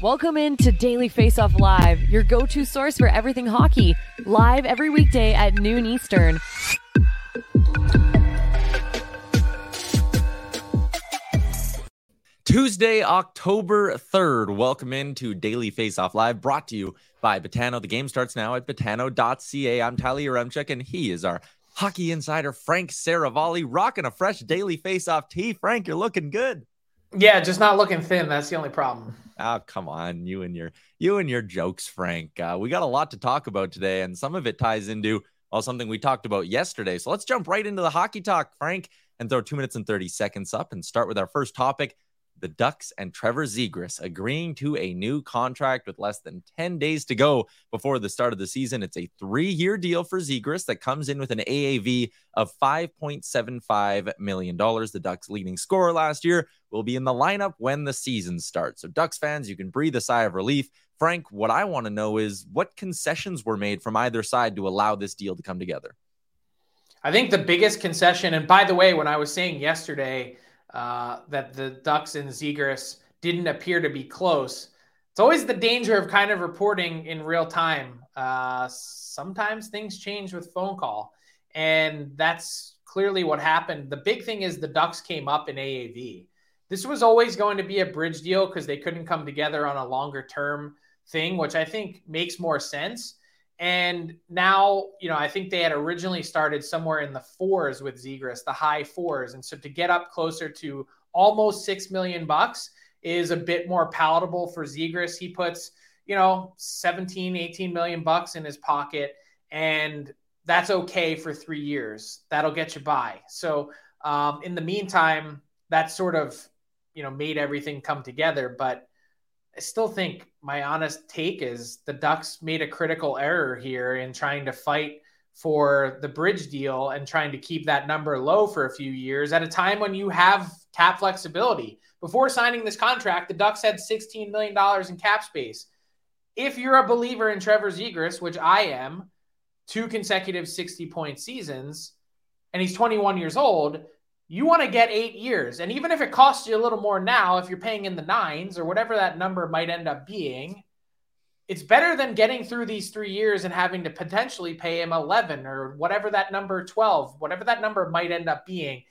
Welcome in to Daily Faceoff Live, your go-to source for everything hockey. Live every weekday at noon Eastern. Tuesday, October 3rd. Welcome in to Daily Faceoff Live, brought to you by Betano. The game starts now at betano.ca. I'm Tyler Yaremchuk, and he is our hockey insider, Frank Seravalli, rocking a fresh Daily Faceoff tee. Frank, you're looking good. Yeah, just not looking thin. That's the only problem. Oh, come on. You and your jokes, Frank. We got a lot to talk about today, and some of it ties into something we talked about yesterday. So let's jump right into the hockey talk, Frank, and throw 2 minutes and 30 seconds up and start with our first topic. The Ducks and Trevor Zegras agreeing to a new contract with less than 10 days to go before the start of the season. It's a 3-year deal for Zegras that comes in with an AAV of $5.75 million. The Ducks' leading scorer last year will be in the lineup when the season starts. So Ducks fans, you can breathe a sigh of relief. Frank, what I want to know is what concessions were made from either side to allow this deal to come together? I think the biggest concession, and by the way, when I was saying yesterday that the Ducks and Zegras didn't appear to be close. It's always the danger of kind of reporting in real time. Sometimes things change with phone call, and that's clearly what happened. The big thing is the Ducks came up in AAV. This was always going to be a bridge deal because they couldn't come together on a longer-term thing, which I think makes more sense. And now, I think they had originally started somewhere in the 4s with Zegras, the high 4s. And so to get up closer to almost $6 million is a bit more palatable for Zegras. He puts, $17-18 million in his pocket, and that's okay for 3 years. That'll get you by. So in the meantime, that sort of, made everything come together. But I still think my honest take is the Ducks made a critical error here in trying to fight for the bridge deal and trying to keep that number low for a few years at a time when you have cap flexibility. Before signing this contract, the Ducks had $16 million in cap space. If you're a believer in Trevor Zegras, which I am, 2 consecutive 60-point seasons, and he's 21 years old, you want to get 8 years. And even if it costs you a little more now, if you're paying in the 9s or whatever that number might end up being, it's better than getting through these 3 years and having to potentially pay him 11 or whatever that number, 12, whatever that number might end up being.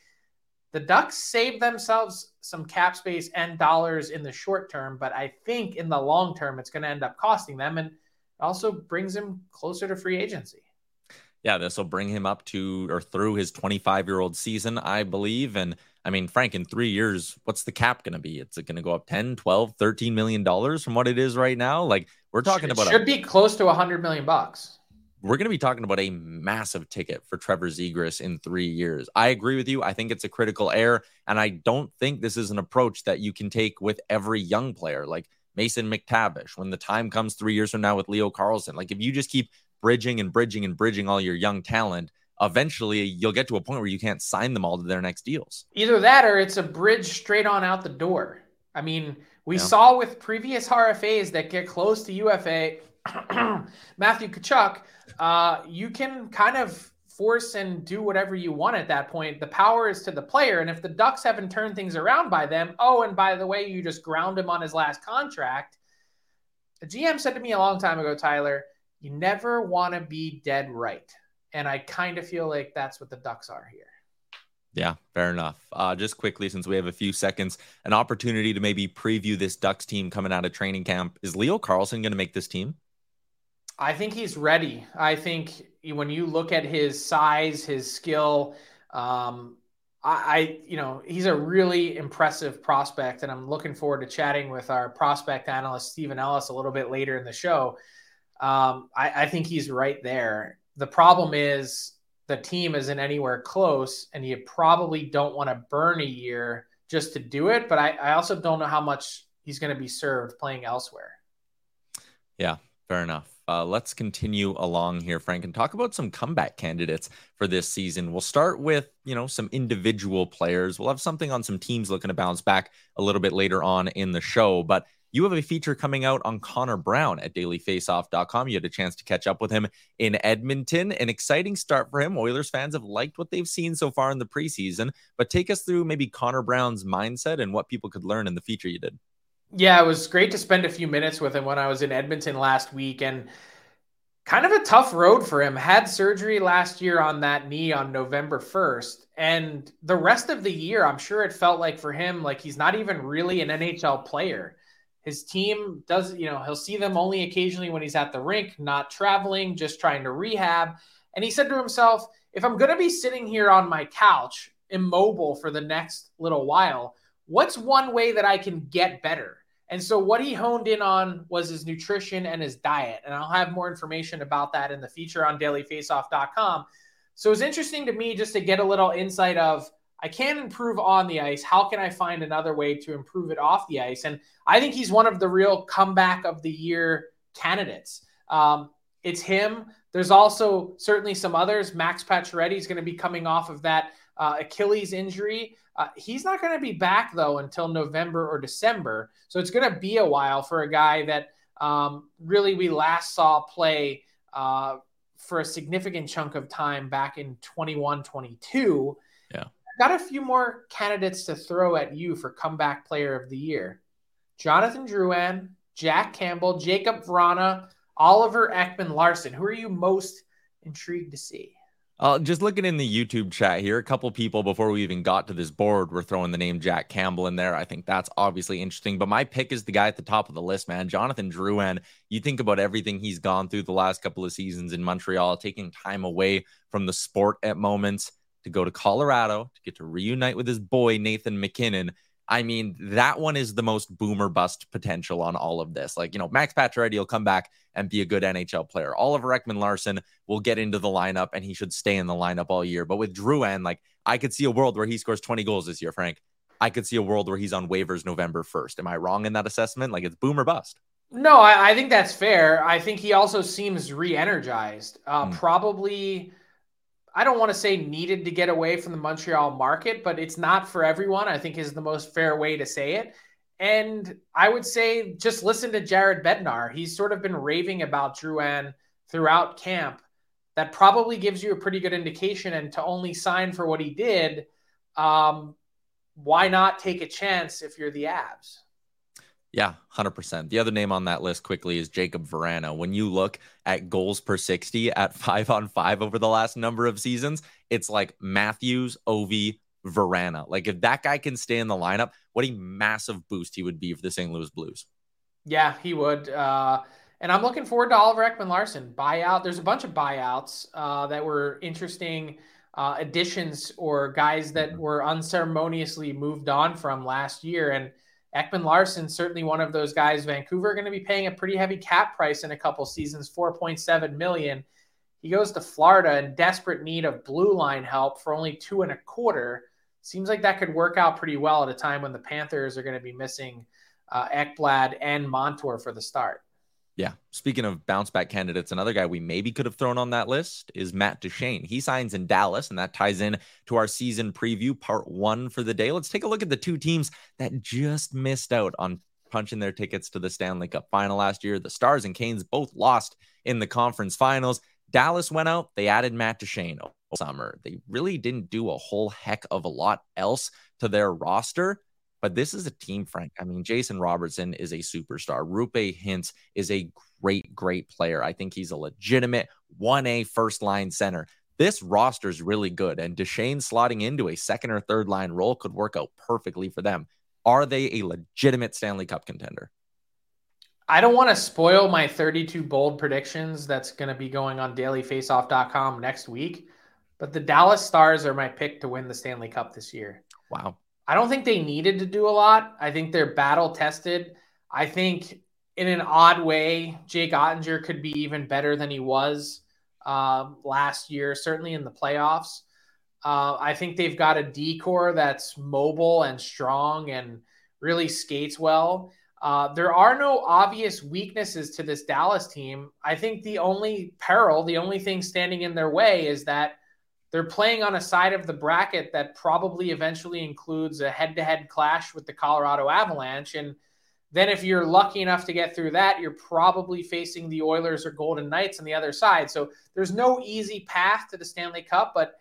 The Ducks saved themselves some cap space and dollars in the short term, but I think in the long term, it's going to end up costing them. And it also brings him closer to free agency. Yeah, this will bring him up to or through his 25-year-old season, I believe. And I mean, Frank, in 3 years, what's the cap going to be? It's going to go up $10, $12, $13 million from what it is right now. Like, we're talking about... It should be close to $100 million. We're going to be talking about a massive ticket for Trevor Zegras in 3 years. I agree with you. I think it's a critical error, and I don't think this is an approach that you can take with every young player, like Mason McTavish, when the time comes 3 years from now with Leo Carlsson. Like, if you just keep bridging and bridging and bridging all your young talent, eventually you'll get to a point where you can't sign them all to their next deals. Either that or it's a bridge straight on out the door. I mean, we saw with previous RFAs that get close to UFA, Matthew Tkachuk, you can kind of force and do whatever you want at that point. The power is to the player. And if the Ducks haven't turned things around by them, oh, and by the way, you just ground him on his last contract. The GM said to me a long time ago, Tyler, you never want to be dead right. And I kind of feel like that's what the Ducks are here. Yeah, fair enough. Just quickly, since we have a few seconds, an opportunity to maybe preview this Ducks team coming out of training camp. Is Leo Carlsson going to make this team? I think he's ready. I think when you look at his size, his skill, he's a really impressive prospect. And I'm looking forward to chatting with our prospect analyst, Stephen Ellis, a little bit later in the show. I think he's right there. The problem is the team isn't anywhere close, and you probably don't want to burn a year just to do it. But I also don't know how much he's going to be served playing elsewhere. Yeah, fair enough. Let's continue along here, Frank, and talk about some comeback candidates for this season. We'll start with, some individual players. We'll have something on some teams looking to bounce back a little bit later on in the show. But you have a feature coming out on Connor Brown at dailyfaceoff.com. You had a chance to catch up with him in Edmonton. An exciting start for him. Oilers fans have liked what they've seen so far in the preseason, but take us through maybe Connor Brown's mindset and what people could learn in the feature you did. Yeah, it was great to spend a few minutes with him when I was in Edmonton last week, and kind of a tough road for him. Had surgery last year on that knee on November 1st. And the rest of the year, I'm sure it felt like for him, like he's not even really an NHL player. His team does, he'll see them only occasionally when he's at the rink, not traveling, just trying to rehab. And he said to himself, if I'm going to be sitting here on my couch, immobile for the next little while, what's one way that I can get better? And so what he honed in on was his nutrition and his diet. And I'll have more information about that in the feature on dailyfaceoff.com. So it's interesting to me just to get a little insight of, I can improve on the ice. How can I find another way to improve it off the ice? And I think he's one of the real comeback of the year candidates. It's him. There's also certainly some others. Max Pacioretty is going to be coming off of that Achilles injury. He's not going to be back, though, until November or December. So it's going to be a while for a guy that really we last saw play for a significant chunk of time back in 21-22. Yeah. Got a few more candidates to throw at you for comeback player of the year. Jonathan Drouin, Jack Campbell, Jacob Vrana, Oliver Ekman-Larsson. Who are you most intrigued to see? Just looking in the YouTube chat here, a couple people before we even got to this board were throwing the name Jack Campbell in there. I think that's obviously interesting, but my pick is the guy at the top of the list, man. Jonathan Drouin. You think about everything he's gone through the last couple of seasons in Montreal, taking time away from the sport at moments, to go to Colorado, to get to reunite with his boy, Nathan McKinnon. I mean, that one is the most boomer bust potential on all of this. Like, Max Pacioretty will come back and be a good NHL player. Oliver Ekman-Larsson will get into the lineup, and he should stay in the lineup all year. But with Drouin, I could see a world where he scores 20 goals this year, Frank. I could see a world where he's on waivers November 1st. Am I wrong in that assessment? It's boomer bust. No, I think that's fair. I think he also seems re-energized. Probably... I don't want to say needed to get away from the Montreal market, but it's not for everyone, I think is the most fair way to say it. And I would say just listen to Jared Bednar. He's sort of been raving about Drouin throughout camp. That probably gives you a pretty good indication, and to only sign for what he did, why not take a chance if you're the Avs? Yeah, 100%. The other name on that list quickly is Jacob Vrana. When you look at goals per 60 at 5-on-5 over the last number of seasons, it's like Matthews, Ovi, Vrana. If that guy can stay in the lineup, what a massive boost he would be for the St. Louis Blues. Yeah, he would. And I'm looking forward to Oliver Ekman-Larsson buyout. There's a bunch of buyouts that were interesting additions or guys that were unceremoniously moved on from last year. And Ekman-Larsson, certainly one of those guys. Vancouver are going to be paying a pretty heavy cap price in a couple seasons, $4.7 million. He goes to Florida in desperate need of blue line help for only $2.25 million. Seems like that could work out pretty well at a time when the Panthers are going to be missing Ekblad and Montour for the start. Yeah. Speaking of bounce back candidates, another guy we maybe could have thrown on that list is Matt Duchene. He signs in Dallas, and that ties in to our season preview, part 1 for the day. Let's take a look at the two teams that just missed out on punching their tickets to the Stanley Cup final last year. The Stars and Canes both lost in the conference finals. Dallas went out. They added Matt Duchene over the summer. They really didn't do a whole heck of a lot else to their roster. But this is a team, Frank. I mean, Jason Robertson is a superstar. Roope Hintz is a great, great player. I think he's a legitimate 1A first-line center. This roster is really good, and Duchene slotting into a second or third-line role could work out perfectly for them. Are they a legitimate Stanley Cup contender? I don't want to spoil my 32 bold predictions that's going to be going on dailyfaceoff.com next week, but the Dallas Stars are my pick to win the Stanley Cup this year. Wow. I don't think they needed to do a lot. I think they're battle-tested. I think, in an odd way, Jake Oettinger could be even better than he was last year, certainly in the playoffs. I think they've got a D-core that's mobile and strong and really skates well. There are no obvious weaknesses to this Dallas team. I think the only peril, the only thing standing in their way is that they're playing on a side of the bracket that probably eventually includes a head-to-head clash with the Colorado Avalanche. And then if you're lucky enough to get through that, you're probably facing the Oilers or Golden Knights on the other side. So there's no easy path to the Stanley Cup, but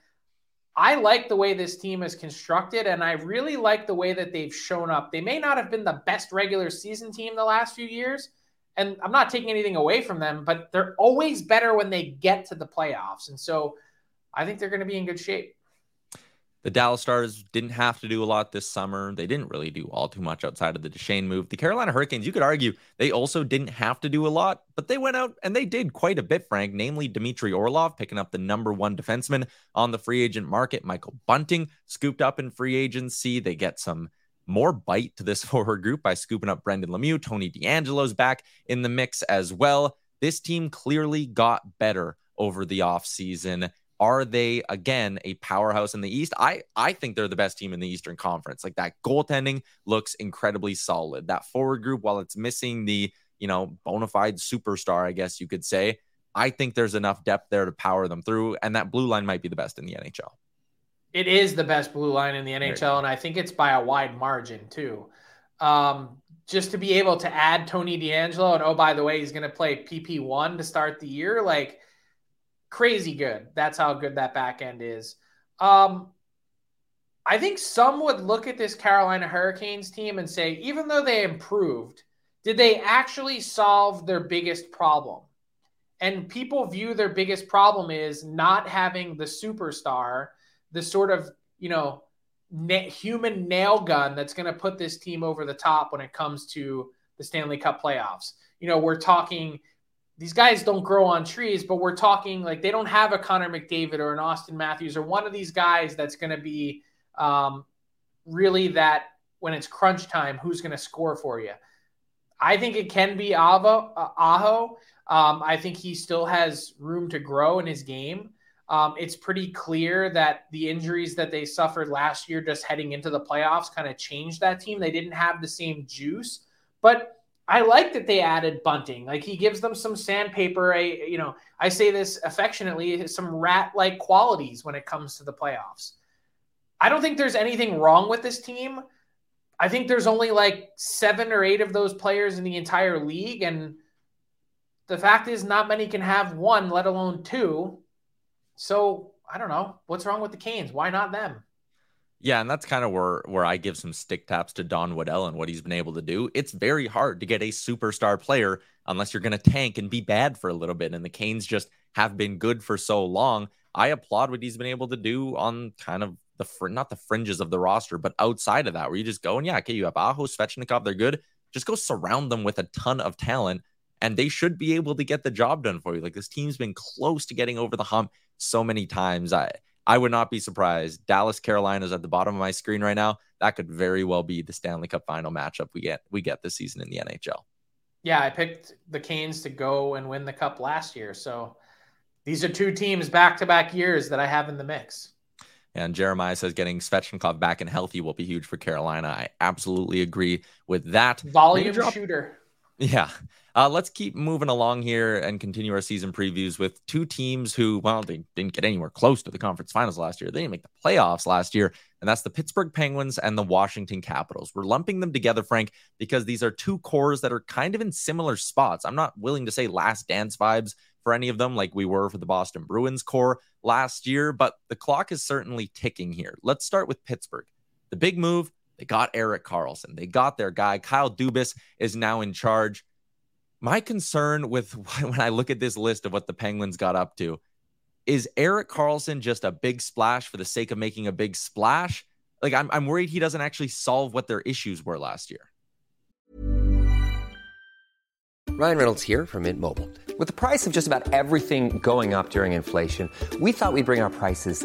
I like the way this team is constructed, and I really like the way that they've shown up. They may not have been the best regular season team the last few years, and I'm not taking anything away from them, but they're always better when they get to the playoffs. And so I think they're going to be in good shape. The Dallas Stars didn't have to do a lot this summer. They didn't really do all too much outside of the Duchene move. The Carolina Hurricanes, you could argue, they also didn't have to do a lot, but they went out and they did quite a bit, Frank, namely Dmitry Orlov, picking up the number 1 defenseman on the free agent market. Michael Bunting scooped up in free agency. They get some more bite to this forward group by scooping up Brendan Lemieux. Tony DeAngelo's back in the mix as well. This team clearly got better over the offseason. Are they, again, a powerhouse in the East? I think they're the best team in the Eastern Conference. Like, that goaltending looks incredibly solid. That forward group, while it's missing the, bona fide superstar, I guess you could say, I think there's enough depth there to power them through. And that blue line might be the best in the NHL. It is the best blue line in the NHL, and I think it's by a wide margin, too. Just to be able to add Tony DeAngelo, and, oh, by the way, he's going to play PP1 to start the year, like, crazy good. That's how good that back end is. I think some would look at this Carolina Hurricanes team and say, even though they improved, did they actually solve their biggest problem? And people view their biggest problem is not having the superstar, the sort of, human nail gun that's going to put this team over the top when it comes to the Stanley Cup playoffs. We're talking... These guys don't grow on trees, but we're talking like they don't have a Connor McDavid or an Austin Matthews or one of these guys that's going to be really that when it's crunch time, who's going to score for you. I think it can be Aho. I think he still has room to grow in his game. It's pretty clear that the injuries that they suffered last year just heading into the playoffs kind of changed that team. They didn't have the same juice, but I like that they added Bunting. Like, he gives them some sandpaper. I say this affectionately, some rat-like qualities when it comes to the playoffs. I don't think there's anything wrong with this team. I think there's only like 7 or 8 of those players in the entire league. And the fact is, not many can have 1, let alone 2. So I don't know what's wrong with the Canes. Why not them? Yeah, and that's kind of where I give some stick taps to Don Waddell and what he's been able to do. It's very hard to get a superstar player unless you're going to tank and be bad for a little bit. And the Canes just have been good for so long. I applaud what he's been able to do on kind of not the fringes of the roster, but outside of that, where you just go and, you have Aho, Svechnikov, they're good. Just go surround them with a ton of talent, and they should be able to get the job done for you. Like, this team's been close to getting over the hump so many times. I I would not be surprised. Dallas, Carolina is at the bottom of my screen right now. That could very well be the Stanley Cup final matchup we get this season in the NHL. Yeah, I picked the Canes to go and win the Cup last year. So these are two teams back-to-back years that I have in the mix. And Jeremiah says getting Svechnikov back and healthy will be huge for Carolina. I absolutely agree with that. Volume shooter. Yeah. Let's keep moving along here and continue our season previews with two teams who, well, they didn't get anywhere close to the conference finals last year. They didn't make the playoffs last year. And that's the Pittsburgh Penguins and the Washington Capitals. We're lumping them together, Frank, because these are two cores that are kind of in similar spots. I'm not willing to say Last Dance vibes for any of them like we were for the Boston Bruins core last year, but the clock is certainly ticking here. Let's start with Pittsburgh. The big move, they got Erik Karlsson. They got their guy. Kyle Dubas is now in charge. My concern with when I look at this list of what the Penguins got up to is Erik Karlsson just a big splash for the sake of making a big splash. Like I'm worried he doesn't actually solve what their issues were last year. Ryan Reynolds here from Mint Mobile. With the price of just about everything going up during inflation, we thought we'd bring our prices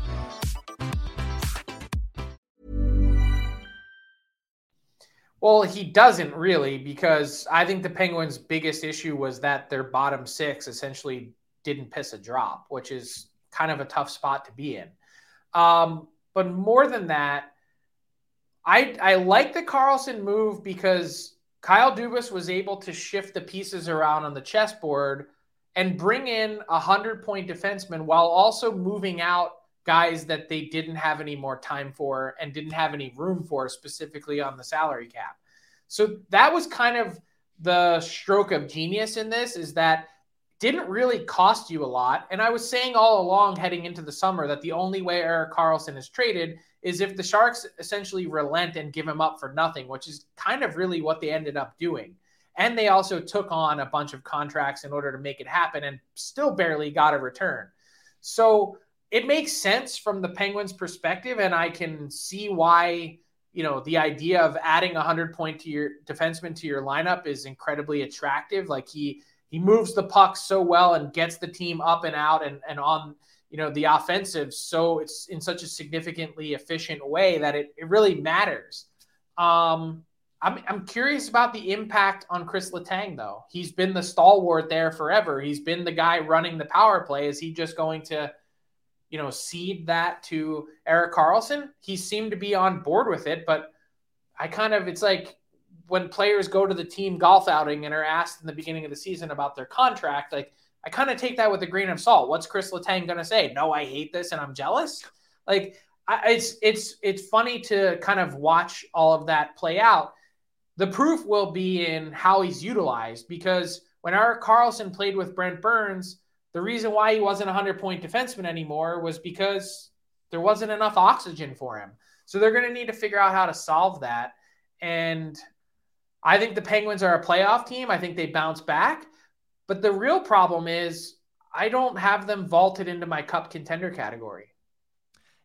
Well, he doesn't really, because I think the Penguins' biggest issue was that their bottom six essentially didn't piss a drop, which is kind of a tough spot to be in. But more than that, I like the Karlsson move because Kyle Dubas was able to shift the pieces around on the chessboard and bring in a 100-point defenseman while also moving out guys that they didn't have any more time for and didn't have any room for, specifically on the salary cap. So that was kind of the stroke of genius in this, is that didn't really cost you a lot. And I was saying all along heading into the summer that the only way Erik Karlsson is traded is if the Sharks essentially relent and give him up for nothing, which is kind of really what they ended up doing. And they also took on a bunch of contracts in order to make it happen and still barely got a return. So it makes sense from the Penguins' perspective, and I can see why, you know, the idea of adding a 100-point to your defenseman to your lineup is incredibly attractive. Like he moves the puck so well and gets the team up and out and on, you know, the offensive. So it's in such a significantly efficient way that it really matters. I'm curious about the impact on Chris Letang, though. He's been the stalwart there forever. He's been the guy running the power play. Is he just going to, you know, cede that to Erik Karlsson? He seemed to be on board with it, but it's like when players go to the team golf outing and are asked in the beginning of the season about their contract, like I kind of take that with a grain of salt. What's Chris Letang going to say? No, I hate this and I'm jealous. Like it's funny to kind of watch all of that play out. The proof will be in how he's utilized, because when Erik Karlsson played with Brent Burns, the reason why he wasn't a 100-point defenseman anymore was because there wasn't enough oxygen for him. So they're going to need to figure out how to solve that. And I think the Penguins are a playoff team. I think they bounce back. But the real problem is I don't have them vaulted into my cup contender category.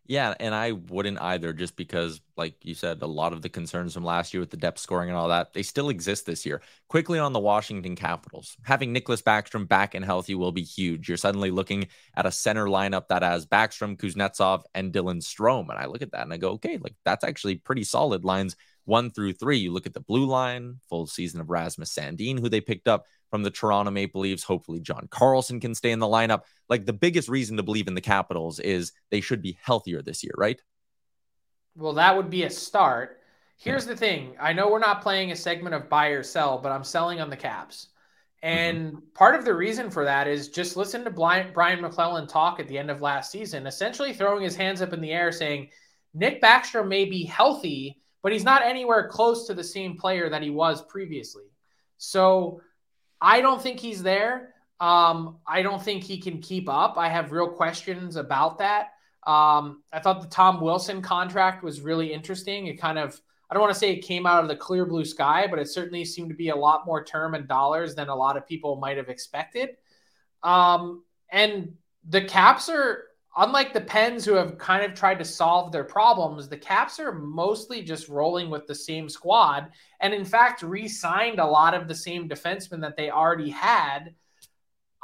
Yeah, and I wouldn't either, just because, like you said, a lot of the concerns from last year with the depth scoring and all that, they still exist this year. Quickly on the Washington Capitals, having Nicholas Backstrom back and healthy will be huge. You're suddenly looking at a center lineup that has Backstrom, Kuznetsov, and Dylan Strome. And I look at that and I go, okay, like that's actually pretty solid lines 1 through 3. You look at the blue line, full season of Rasmus Sandin, who they picked up from the Toronto Maple Leafs. Hopefully John Carlson can stay in the lineup. Like, the biggest reason to believe in the Capitals is they should be healthier this year, right? Well, that would be a start. Here's the thing. I know we're not playing a segment of buy or sell, but I'm selling on the Caps. And part of the reason for that is just listen to Brian McClellan talk at the end of last season, essentially throwing his hands up in the air saying, Nick Backstrom may be healthy, but he's not anywhere close to the same player that he was previously. So I don't think he's there. I don't think he can keep up. I have real questions about that. I thought the Tom Wilson contract was really interesting. It kind of, I don't want to say it came out of the clear blue sky, but it certainly seemed to be a lot more term and dollars than a lot of people might have expected. And the Caps are, unlike the Pens, who have kind of tried to solve their problems, the Caps are mostly just rolling with the same squad and, in fact, re-signed a lot of the same defensemen that they already had.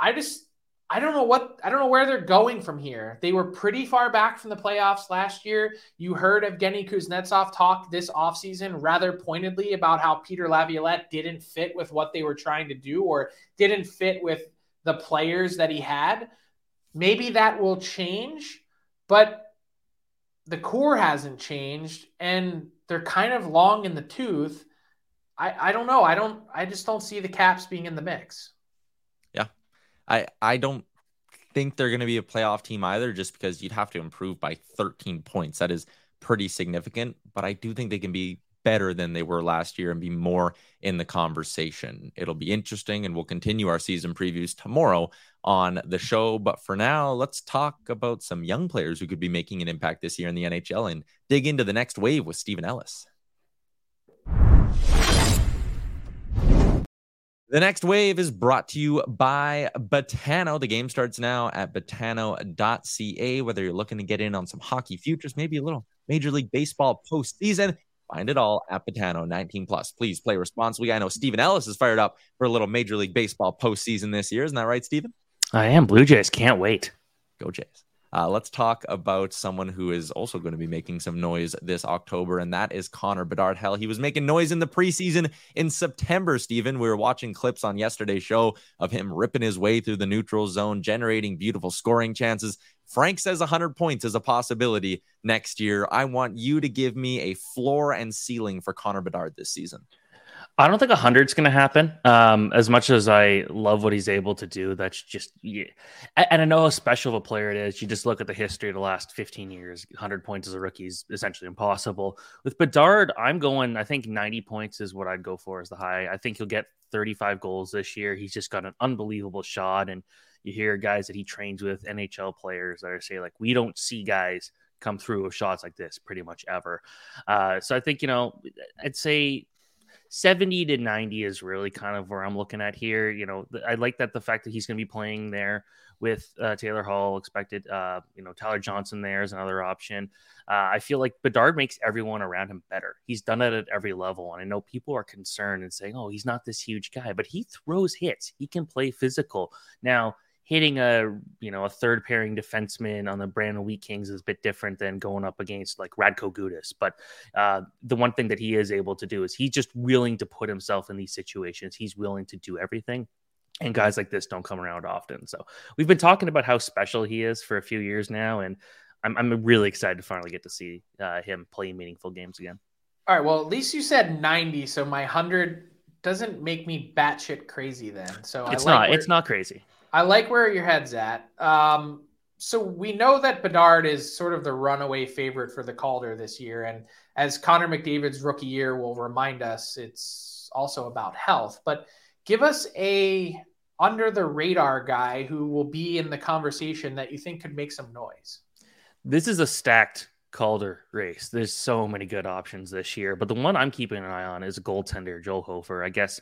I don't know where they're going from here. They were pretty far back from the playoffs last year. You heard Evgeny Kuznetsov talk this offseason rather pointedly about how Peter Laviolette didn't fit with what they were trying to do or didn't fit with the players that he had. Maybe that will change, but the core hasn't changed and they're kind of long in the tooth. I don't know. I just don't see the Caps being in the mix. Yeah. I don't think they're going to be a playoff team either, just because you'd have to improve by 13 points. That is pretty significant, but I do think they can be better than they were last year and be more in the conversation. It'll be interesting, and we'll continue our season previews tomorrow on the show. But for now, let's talk about some young players who could be making an impact this year in the NHL and dig into the next wave with Stephen Ellis. The next wave is brought to you by Betano. The game starts now at betano.ca. Whether you're looking to get in on some hockey futures, maybe a little Major League Baseball postseason, find it all at Betano. 19+. Please play responsibly. I know Stephen Ellis is fired up for a little Major League Baseball postseason this year. Isn't that right, Stephen? I am. Blue Jays. Can't wait. Go Jays. Let's talk about someone who is also going to be making some noise this October, and that is Connor Bedard. Hell, he was making noise in the preseason in September, Stephen. We were watching clips on yesterday's show of him ripping his way through the neutral zone, generating beautiful scoring chances. Frank says 100 points is a possibility next year. I want you to give me a floor and ceiling for Connor Bedard this season. I don't think 100 is going to happen. As much as I love what he's able to do, that's just, yeah. And I know how special of a player it is. You just look at the history of the last 15 years, 100 points as a rookie is essentially impossible. With Bedard, I think 90 points is what I'd go for as the high. I think he'll get 35 goals this year. He's just got an unbelievable shot. And you hear guys that he trains with, NHL players, that are saying, like, we don't see guys come through with shots like this pretty much ever. So I think, I'd say 70 to 90 is really kind of where I'm looking at here. I like that the fact that he's going to be playing there with Taylor Hall expected, Tyler Johnson there is another option. I feel like Bedard makes everyone around him better. He's done it at every level. And I know people are concerned and saying, oh, he's not this huge guy, but he throws hits. He can play physical. Now, hitting a third pairing defenseman on the Brandon Wheat Kings is a bit different than going up against like Radko Gudas. But the one thing that he is able to do is he's just willing to put himself in these situations. He's willing to do everything. And guys like this don't come around often. So we've been talking about how special he is for a few years now. And I'm really excited to finally get to see him play meaningful games again. All right. Well, at least you said 90. So my 100 doesn't make me batshit crazy then. So it's not crazy. I like where your head's at. So we know that Bedard is sort of the runaway favorite for the Calder this year. And as Connor McDavid's rookie year will remind us, it's also about health. But give us a under-the-radar guy who will be in the conversation that you think could make some noise. This is a stacked Calder race. There's so many good options this year. But the one I'm keeping an eye on is goaltender Joel Hofer. I guess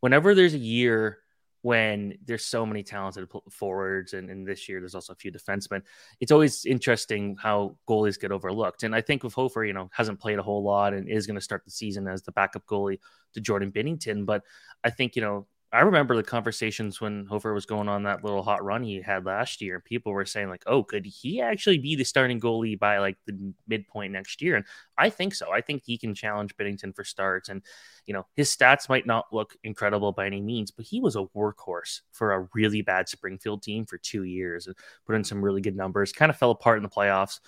whenever there's a year when there's so many talented forwards, and this year there's also a few defensemen. It's always interesting how goalies get overlooked. And I think with Hofer, you know, hasn't played a whole lot and is going to start the season as the backup goalie to Jordan Binnington. But I think, you know, I remember the conversations when Hofer was going on that little hot run he had last year. People were saying like, oh, could he actually be the starting goalie by like the midpoint next year? And I think so. I think he can challenge Binnington for starts. And, you know, his stats might not look incredible by any means, but he was a workhorse for a really bad Springfield team for 2 years and put in some really good numbers. Kind of fell apart in the playoffs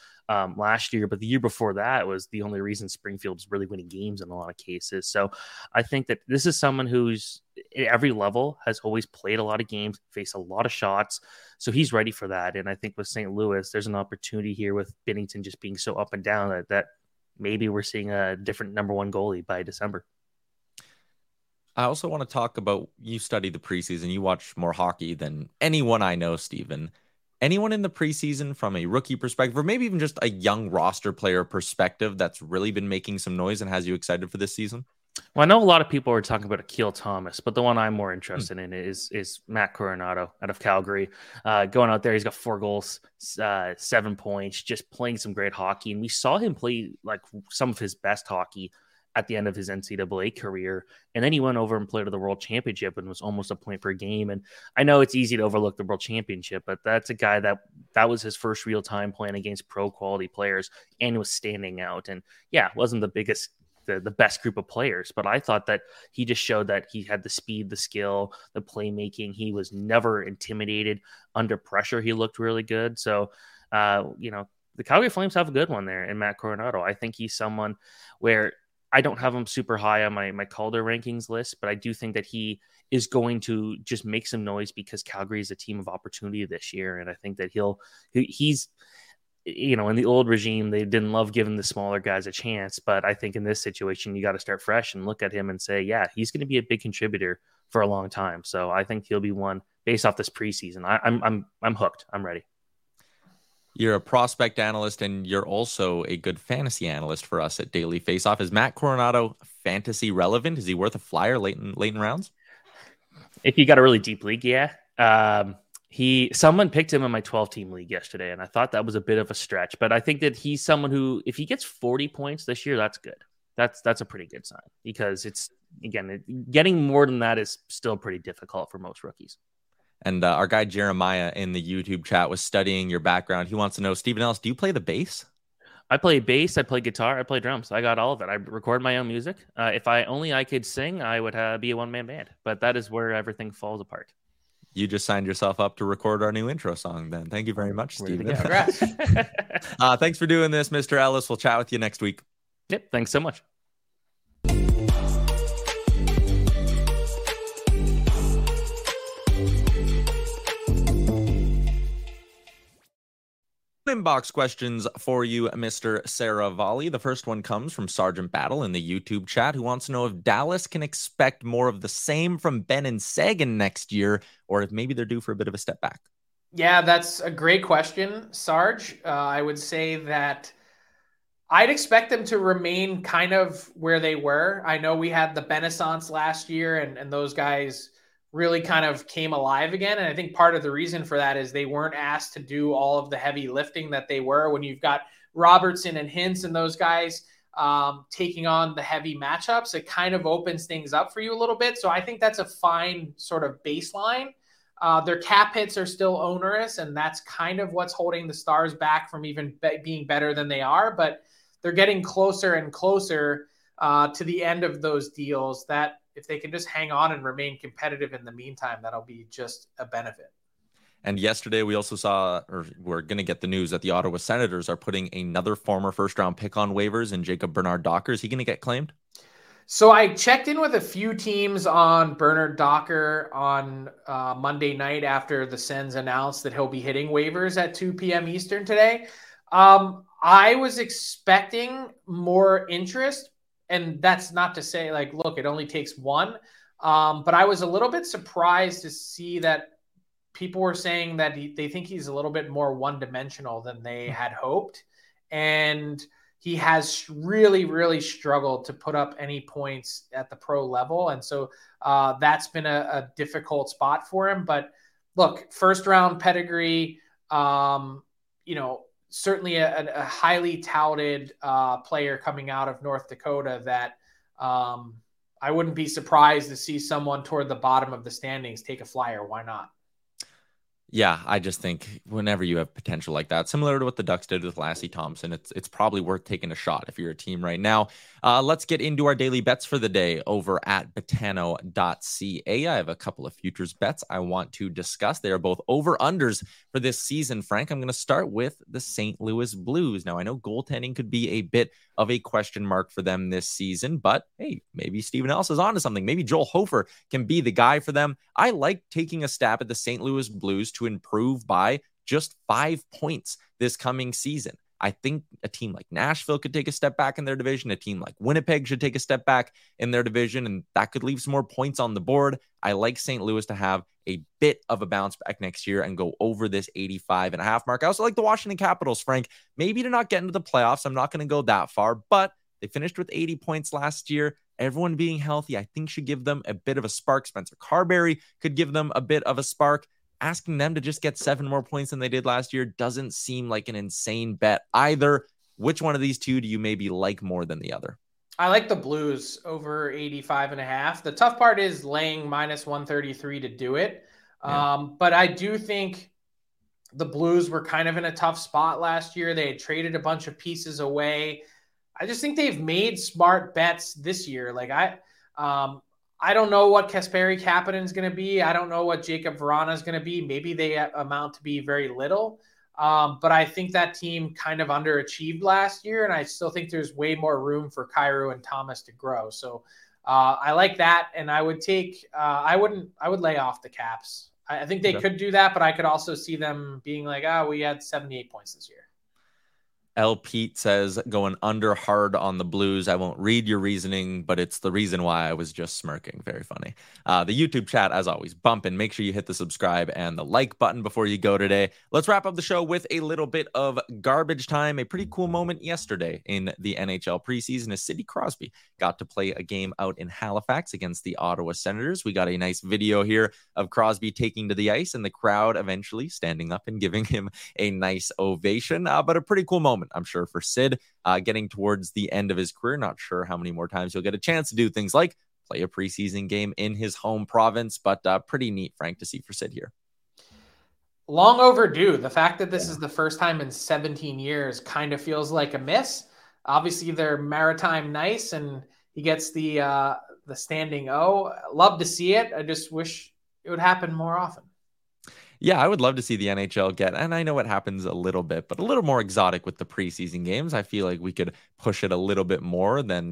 last year, but the year before that was the only reason Springfield's really winning games in a lot of cases. So I think that this is someone who's at every level has always played a lot of games, faced a lot of shots. So he's ready for that. And I think with St. Louis, there's an opportunity here with Binnington just being so up and down that maybe we're seeing a different number one goalie by December. I also want to talk about, you study the preseason, you watch more hockey than anyone I know, Stephen. Anyone in the preseason from a rookie perspective, or maybe even just a young roster player perspective, that's really been making some noise and has you excited for this season? Well, I know a lot of people are talking about Akil Thomas, but the one I'm more interested in is Matt Coronato out of Calgary. Going out there, he's got 4 goals, 7 points, just playing some great hockey. And we saw him play like some of his best hockey at the end of his NCAA career. And then he went over and played at the World Championship and was almost a point per game. And I know it's easy to overlook the World Championship, but that's a guy that was his first real time playing against pro quality players and was standing out. And yeah, wasn't the biggest, the best group of players, but I thought that he just showed that he had the speed, the skill, the playmaking. He was never intimidated under pressure. He looked really good. So, you know, the Calgary Flames have a good one there in Matt Coronato. I think he's someone where I don't have him super high on my Calder rankings list, but I do think that he is going to just make some noise because Calgary is a team of opportunity this year. And I think that he's, you know, in the old regime, they didn't love giving the smaller guys a chance. But I think in this situation, you got to start fresh and look at him and say, yeah, he's going to be a big contributor for a long time. So I think he'll be one based off this preseason. I'm hooked. I'm ready. You're a prospect analyst, and you're also a good fantasy analyst for us at Daily Faceoff. Is Matt Coronato fantasy relevant? Is he worth a flyer late in rounds? If you got a really deep league, yeah. Someone picked him in my 12-team league yesterday, and I thought that was a bit of a stretch. But I think that he's someone who, if he gets 40 points this year, that's good. That's a pretty good sign because it's, again, getting more than that is still pretty difficult for most rookies. And our guy Jeremiah in the YouTube chat was studying your background. He wants to know, Stephen Ellis, do you play the bass? I play bass. I play guitar. I play drums. I got all of it. I record my own music. If I could sing, I would be a one-man band. But that is where everything falls apart. You just signed yourself up to record our new intro song then. Thank you very much, Stephen. Thanks for doing this, Mr. Ellis. We'll chat with you next week. Yep. Thanks so much. Inbox questions for you, Mr. Seravalli. The first one comes from Sergeant Battle in the YouTube chat, who wants to know if Dallas can expect more of the same from Ben and Sagan next year, or if maybe they're due for a bit of a step back. Yeah, that's a great question, Sarge. I would say that I'd expect them to remain kind of where they were. I know we had the Renaissance last year, and those guys really kind of came alive again. And I think part of the reason for that is they weren't asked to do all of the heavy lifting that they were when you've got Robertson and Hintz and those guys taking on the heavy matchups. It kind of opens things up for you a little bit. So I think that's a fine sort of baseline. Their cap hits are still onerous, and that's kind of what's holding the Stars back from even being better than they are, but they're getting closer and closer to the end of those deals. That if they can just hang on and remain competitive in the meantime, that'll be just a benefit. And yesterday we also saw, or we're going to get the news that the Ottawa Senators are putting another former first-round pick on waivers in Jacob Bernard-Docker. Is he going to get claimed? So I checked in with a few teams on Bernard-Docker on Monday night after the Sens announced that he'll be hitting waivers at 2 p.m. Eastern today. I was expecting more interest, and that's not to say, like, look, it only takes one. But I was a little bit surprised to see that people were saying that they think he's a little bit more one-dimensional than they had hoped. And he has really, really struggled to put up any points at the pro level. And so that's been a difficult spot for him. But look, first round pedigree, certainly a highly touted player coming out of North Dakota that I wouldn't be surprised to see someone toward the bottom of the standings take a flyer. Why not? Yeah, I just think whenever you have potential like that, similar to what the Ducks did with Lassie Thompson, it's probably worth taking a shot if you're a team right now. Let's get into our daily bets for the day over at Betano.ca. I have a couple of futures bets I want to discuss. They are both over-unders for this season, Frank. I'm going to start with the St. Louis Blues. Now, I know goaltending could be a bit of a question mark for them this season, but hey, maybe Stephen Ellis is onto something. Maybe Joel Hofer can be the guy for them. I like taking a stab at the St. Louis Blues to improve by just 5 points this coming season. I think a team like Nashville could take a step back in their division. A team like Winnipeg should take a step back in their division, and that could leave some more points on the board. I like St. Louis to have a bit of a bounce back next year and go over this 85.5 mark. I also like the Washington Capitals, Frank, maybe to not get into the playoffs. I'm not going to go that far, but they finished with 80 points last year. Everyone being healthy, I think, should give them a bit of a spark. Spencer Carberry could give them a bit of a spark. Asking them to just get 7 more points than they did last year doesn't seem like an insane bet either. Which one of these two do you maybe like more than the other? I like the Blues over 85.5. The tough part is laying minus 133 to do it. Yeah. But I do think the Blues were kind of in a tough spot last year. They had traded a bunch of pieces away. I just think they've made smart bets this year. Like I don't know what Kasperi Kapanen is going to be. I don't know what Jacob Vrana is going to be. Maybe they amount to be very little. But I think that team kind of underachieved last year, and I still think there's way more room for Kyrou and Thomas to grow. So I like that, and I would take I would lay off the Caps. I think they could do that, but I could also see them being like, we had 78 points this year. L. Pete says, going under hard on the Blues. I won't read your reasoning, but it's the reason why I was just smirking. Very funny. The YouTube chat, as always, bumping. Make sure you hit the subscribe and the like button before you go today. Let's wrap up the show with a little bit of garbage time. A pretty cool moment yesterday in the NHL preseason as Sidney Crosby got to play a game out in Halifax against the Ottawa Senators. We got a nice video here of Crosby taking to the ice and the crowd eventually standing up and giving him a nice ovation, but a pretty cool moment, I'm sure, for Sid, getting towards the end of his career. Not sure how many more times he'll get a chance to do things like play a preseason game in his home province, but pretty neat, Frank, to see for Sid here. Long overdue. The fact that this is the first time in 17 years kind of feels like a miss. Obviously, they're maritime nice, and he gets the standing O. Love to see it. I just wish it would happen more often. Yeah, I would love to see the NHL get, and I know it happens a little bit, but a little more exotic with the preseason games. I feel like we could push it a little bit more than,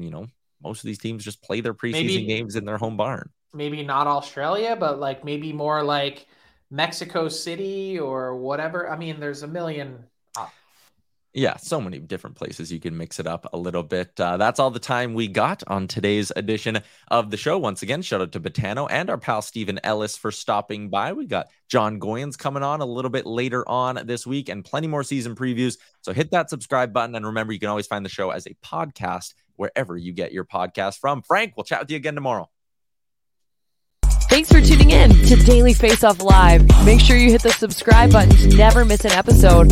most of these teams just play their preseason games in their home barn. Maybe not Australia, but maybe more like Mexico City or whatever. I mean, there's a million. Yeah, so many different places you can mix it up a little bit. That's all the time we got on today's edition of the show. Once again, shout out to Betano and our pal Stephen Ellis for stopping by. We got John Goyens coming on a little bit later on this week and plenty more season previews. So hit that subscribe button. And remember, you can always find the show as a podcast wherever you get your podcast from. Frank, we'll chat with you again tomorrow. Thanks for tuning in to Daily Faceoff Live. Make sure you hit the subscribe button to never miss an episode.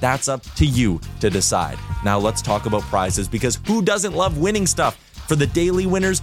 That's up to you to decide. Now let's talk about prizes, because who doesn't love winning stuff? For the daily winners,